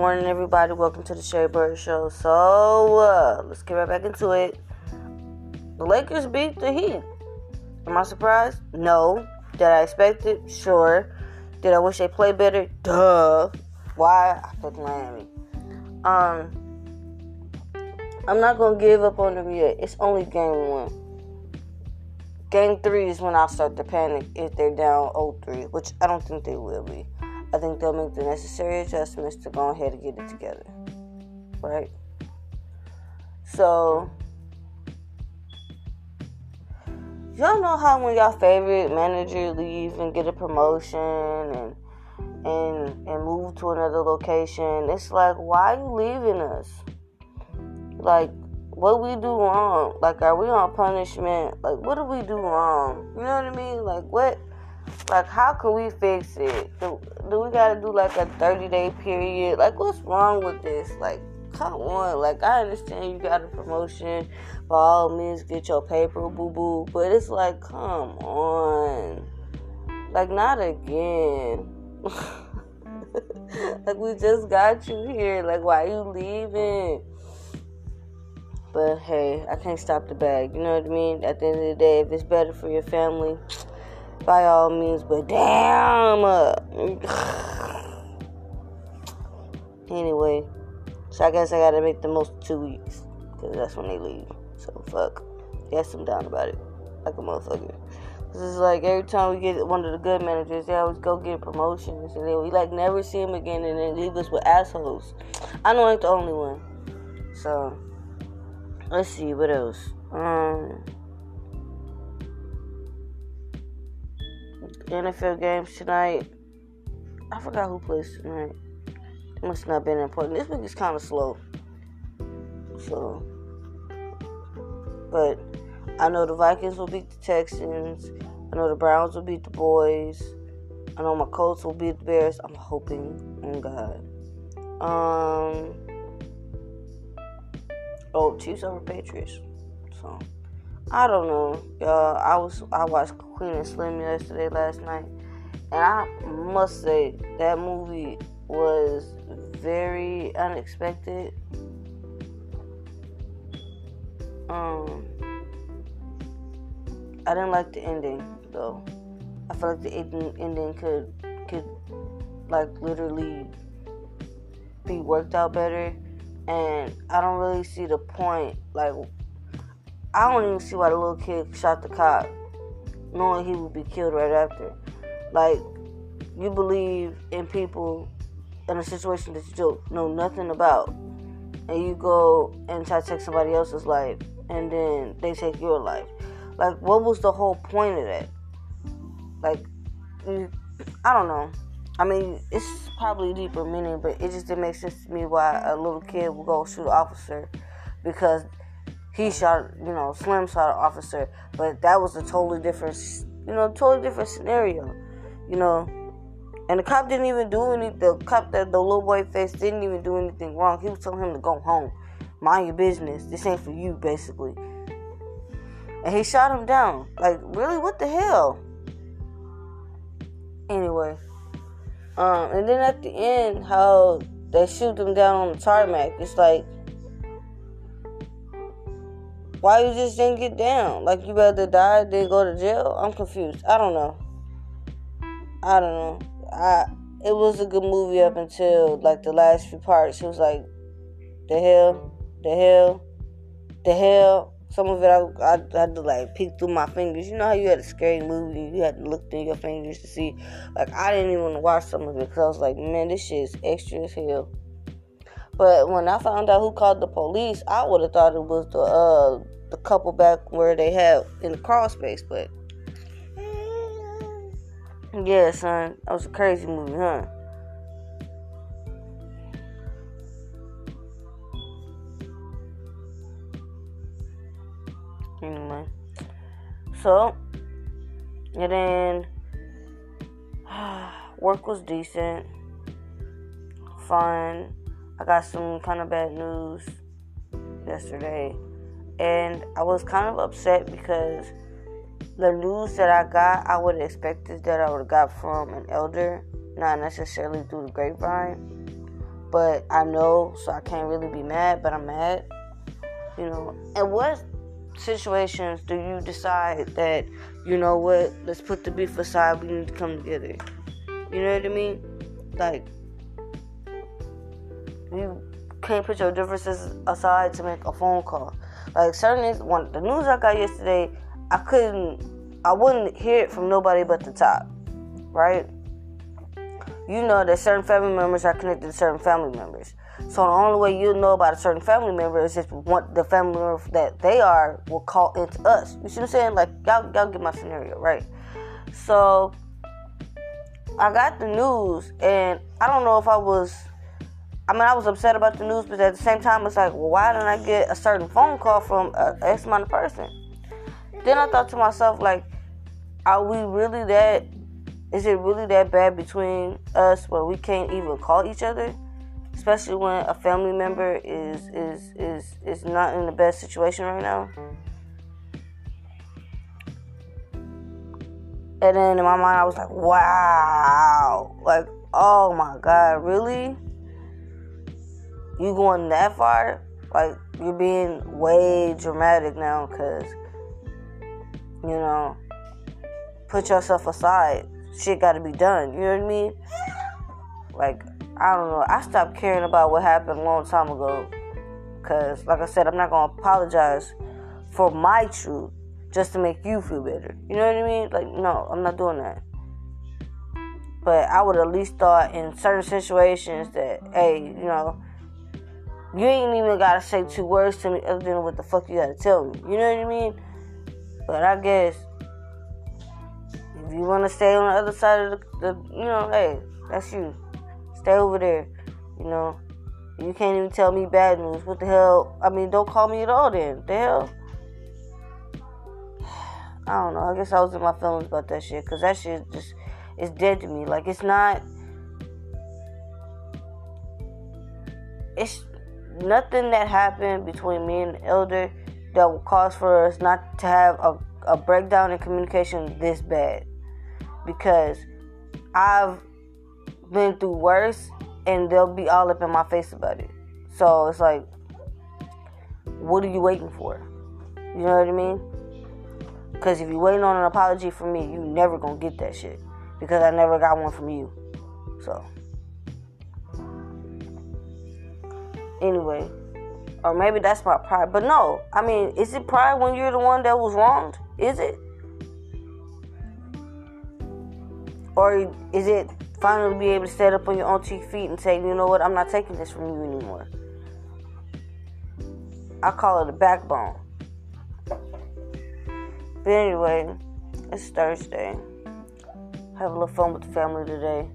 morning, everybody. Welcome to the Shea Bird Show. So, let's get right back into it. The Lakers beat the Heat. Am I surprised? No. Did I expect it? Sure. Did I wish they played better? Duh. Why? I picked Miami. I'm not going to give up on them yet. It's only game one. Game three is when I'll start to panic if they're down 0-3, which I don't think they will be. I think they'll make the necessary adjustments to go ahead and get it together, right? So, y'all know how when y'all favorite manager leave and get a promotion and move to another location, it's like, why are you leaving us? Like, what we do wrong? Like, are we on punishment? Like, what do we do wrong? You know what I mean? Like, what? Like, how can we fix it? Do we gotta do, like, a 30-day period? Like, what's wrong with this? Like, come on. Like, I understand you got a promotion. By all means, get your paper, boo-boo. But it's like, come on. Like, not again. Like, we just got you here. Like, why are you leaving? But, hey, I can't stop the bag. You know what I mean? At the end of the day, if it's better for your family, by all means, but damn. Anyway, so I guess I gotta make the most of 2 weeks, because that's when they leave. So fuck, yes, I'm down about it, like a motherfucker. Cause it's like every time we get one of the good managers, they always go get promotions, and then we like never see them again, and then leave us with assholes. I know I ain't the only one. So let's see what else. NFL games tonight. I forgot who plays tonight. It must not been important. This week is kind of slow. So, but I know the Vikings will beat the Texans. I know the Browns will beat the Boys. I know my Colts will beat the Bears. I'm hoping on God. Chiefs over Patriots. So, I don't know, y'all. I watched Queen and Slim last night, and I must say that movie was very unexpected. I didn't like the ending though. I feel like the ending could like literally be worked out better, and I don't really see the point. Like, I don't even see why the little kid shot the cop, knowing he would be killed right after. Like, you believe in people in a situation that you don't know nothing about, and you go and try to take somebody else's life, and then they take your life. Like, what was the whole point of that? Like, I don't know. I mean, it's probably deeper meaning, but it just didn't make sense to me why a little kid would go shoot an officer, because Slim shot an officer, but that was a totally different scenario, you know, and the cop didn't even do anything. The cop that the little boy faced didn't even do anything wrong. He was telling him to go home, mind your business, this ain't for you, basically, and he shot him down. Like, really, what the hell? Anyway, and then at the end, how they shoot him down on the tarmac, it's like, why you just didn't get down? Like, you rather die than go to jail? I'm confused. I don't know. It was a good movie up until, like, the last few parts. It was like, the hell. Some of it, I had to, like, peek through my fingers. You know how you had a scary movie, you had to look through your fingers to see? Like, I didn't even want to watch some of it, because I was like, man, this shit is extra as hell. But when I found out who called the police, I would have thought it was the couple back where they had in the crawl space. But yeah, son, that was a crazy movie, huh? Anyway, so and then work was decent, fun. I got some kind of bad news yesterday, and I was kind of upset because the news that I got, I would have expected that I would have got from an elder, not necessarily through the grapevine. but I know, so I can't really be mad, but I'm mad, you know. And what situations do you decide that, you know what, let's put the beef aside, we need to come together? You know what I mean? Like, you can't put your differences aside to make a phone call. Like, certain, one, the news I got yesterday, I wouldn't hear it from nobody but the top, right? You know that certain family members are connected to certain family members. So the only way you'll know about a certain family member is if what the family member that they are will call into us. You see what I'm saying? Like, y'all get my scenario, right? So I got the news, and I don't know if I was upset about the news, but at the same time, it's like, well, why didn't I get a certain phone call from X amount of person? Then I thought to myself, like, are we really that, is it really that bad between us where we can't even call each other? Especially when a family member is not in the best situation right now. And then in my mind, I was like, wow. Like, oh my God, really? You going that far? Like, you're being way dramatic now, because, you know, put yourself aside. Shit gotta be done. You know what I mean? Like, I don't know. I stopped caring about what happened a long time ago. Because, like I said, I'm not gonna apologize for my truth just to make you feel better. You know what I mean? Like, no, I'm not doing that. But I would at least thought in certain situations that, hey, you know, you ain't even gotta say two words to me other than what the fuck you gotta tell me. You know what I mean? But I guess if you wanna stay on the other side of the you know, hey, that's you. Stay over there, you know. You can't even tell me bad news. What the hell? I mean, don't call me at all then. The hell? I don't know. I guess I was in my feelings about that shit, because that shit just is dead to me. Like, it's not... It's nothing that happened between me and the elder that will cause for us not to have a breakdown in communication this bad. Because I've been through worse, and they'll be all up in my face about it. So it's like, what are you waiting for? You know what I mean? Because if you're waiting on an apology from me, you never gonna get that shit, because I never got one from you. So anyway, or maybe that's my pride. But no, I mean, is it pride when you're the one that was wronged? Is it? Or is it finally be able to stand up on your own two feet and say, you know what, I'm not taking this from you anymore? I call it a backbone. But anyway, it's Thursday. Have a little fun with the family today.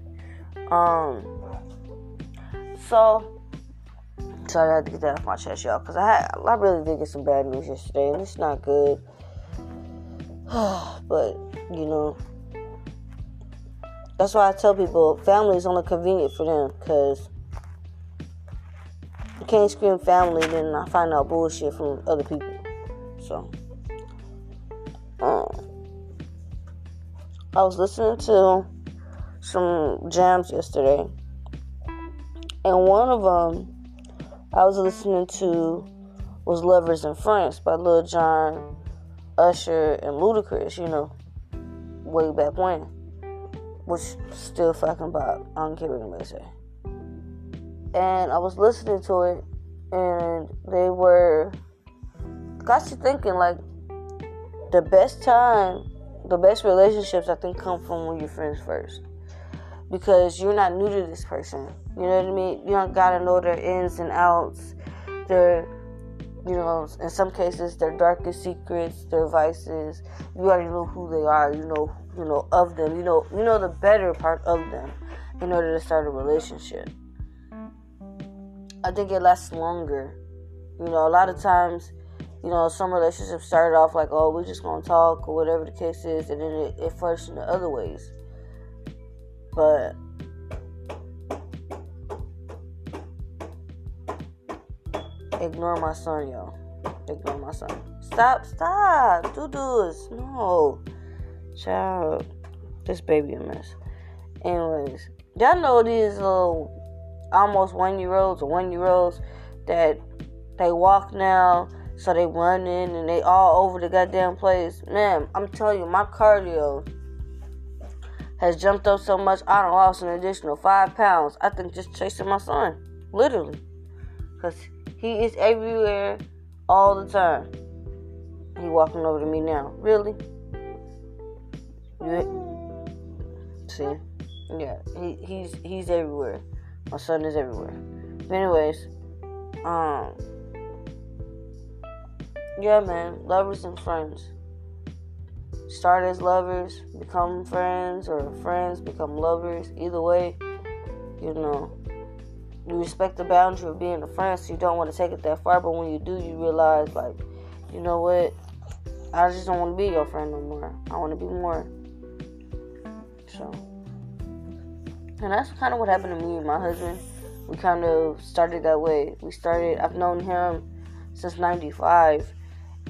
Sorry, I had to get that off my chest, y'all, because I really did get some bad news yesterday, and it's not good. But, you know, that's why I tell people family is only convenient for them, because you can't scream family, then I find out bullshit from other people. So, I was listening to some jams yesterday, and one of them I was listening to was Lovers and Friends by Lil Jon, Usher, and Ludacris, you know, way back when. Which still fucking bop. I don't care what anybody say. And I was listening to it, and got you thinking, like, the best relationships, I think, come from when you're friends first. Because you're not new to this person. You know what I mean? You don't gotta know their ins and outs, their, you know, in some cases, their darkest secrets, their vices. You already know who they are. You know of them. You know the better part of them in order to start a relationship. I think it lasts longer. You know, a lot of times, you know, some relationships start off like, oh, we're just gonna talk or whatever the case is, and then it flirts in the other ways. But ignore my son, y'all. Ignore my son. Stop. Doo-doos. No. Child. This baby a mess. Anyways. Y'all know these little almost one-year-olds that they walk now, so they run in and they all over the goddamn place. Man, I'm telling you, my cardio has jumped up so much, I done lost an additional 5 pounds. I think just chasing my son, literally, because he is everywhere all the time. He walking over to me now. Really? You see? Yeah, he's everywhere. My son is everywhere. But anyways, yeah, man, lovers and friends. Start as lovers, become friends, or friends become lovers. Either way, you know, you respect the boundary of being a friend, so you don't want to take it that far. But when you do, you realize, like, you know what? I just don't want to be your friend no more. I want to be more. So, and that's kind of what happened to me and my husband. We kind of started that way. I've known him since 95,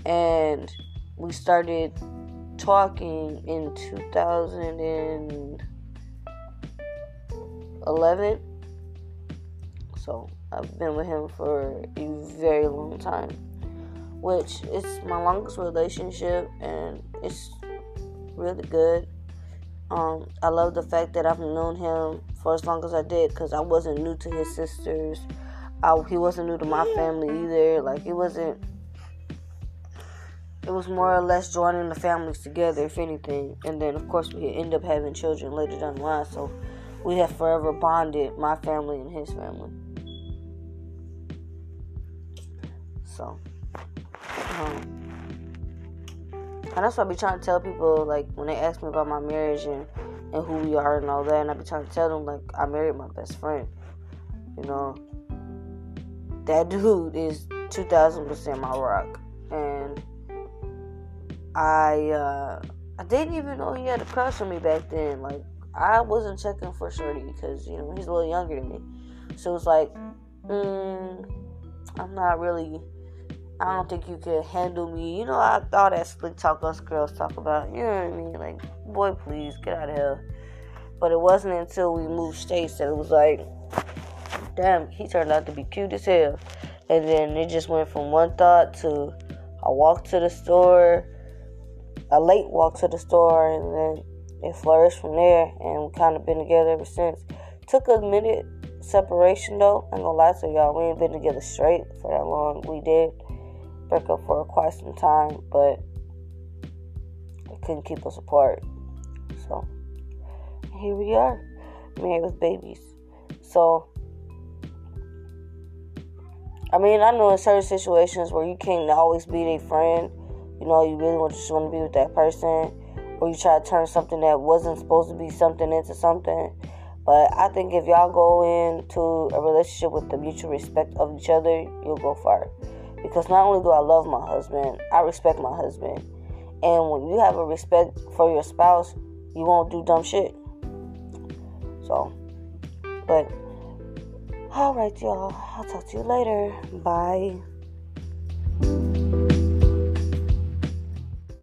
and we started talking in 2011. So I've been with him for a very long time, which is my longest relationship, and it's really good. I love the fact that I've known him for as long as I did, because I wasn't new to his sisters. He wasn't new to my family either. Like, it was more or less joining the families together, if anything. And then, of course, we end up having children later down the line. So we have forever bonded, my family and his family. So, and that's what I be trying to tell people, like, when they ask me about my marriage and who we are and all that. And I be trying to tell them, like, I married my best friend. You know, that dude is 2,000% my rock. And I didn't even know he had a crush on me back then. Like, I wasn't checking for shorty because, you know, he's a little younger than me. So it's like, I'm not really, I don't think you can handle me. You know, I thought that slick talk us girls talk about, you know what I mean? Like, boy, please, get out of here. But it wasn't until we moved states that it was like, damn, he turned out to be cute as hell. And then it just went from one thought to a late walk to the store, and then it flourished from there, and we've kind of been together ever since. Took a minute separation, though. I ain't gonna lie to y'all, we ain't been together straight for that long. We did break up for quite some time, but it couldn't keep us apart. So, here we are, married with babies. So, I mean, I know in certain situations where you can't always be their friend. You know, you really just want to be with that person, or you try to turn something that wasn't supposed to be something into something. But I think if y'all go into a relationship with the mutual respect of each other, you'll go far. Because not only do I love my husband, I respect my husband. And when you have a respect for your spouse, you won't do dumb shit. So, but, all right, y'all. I'll talk to you later. Bye.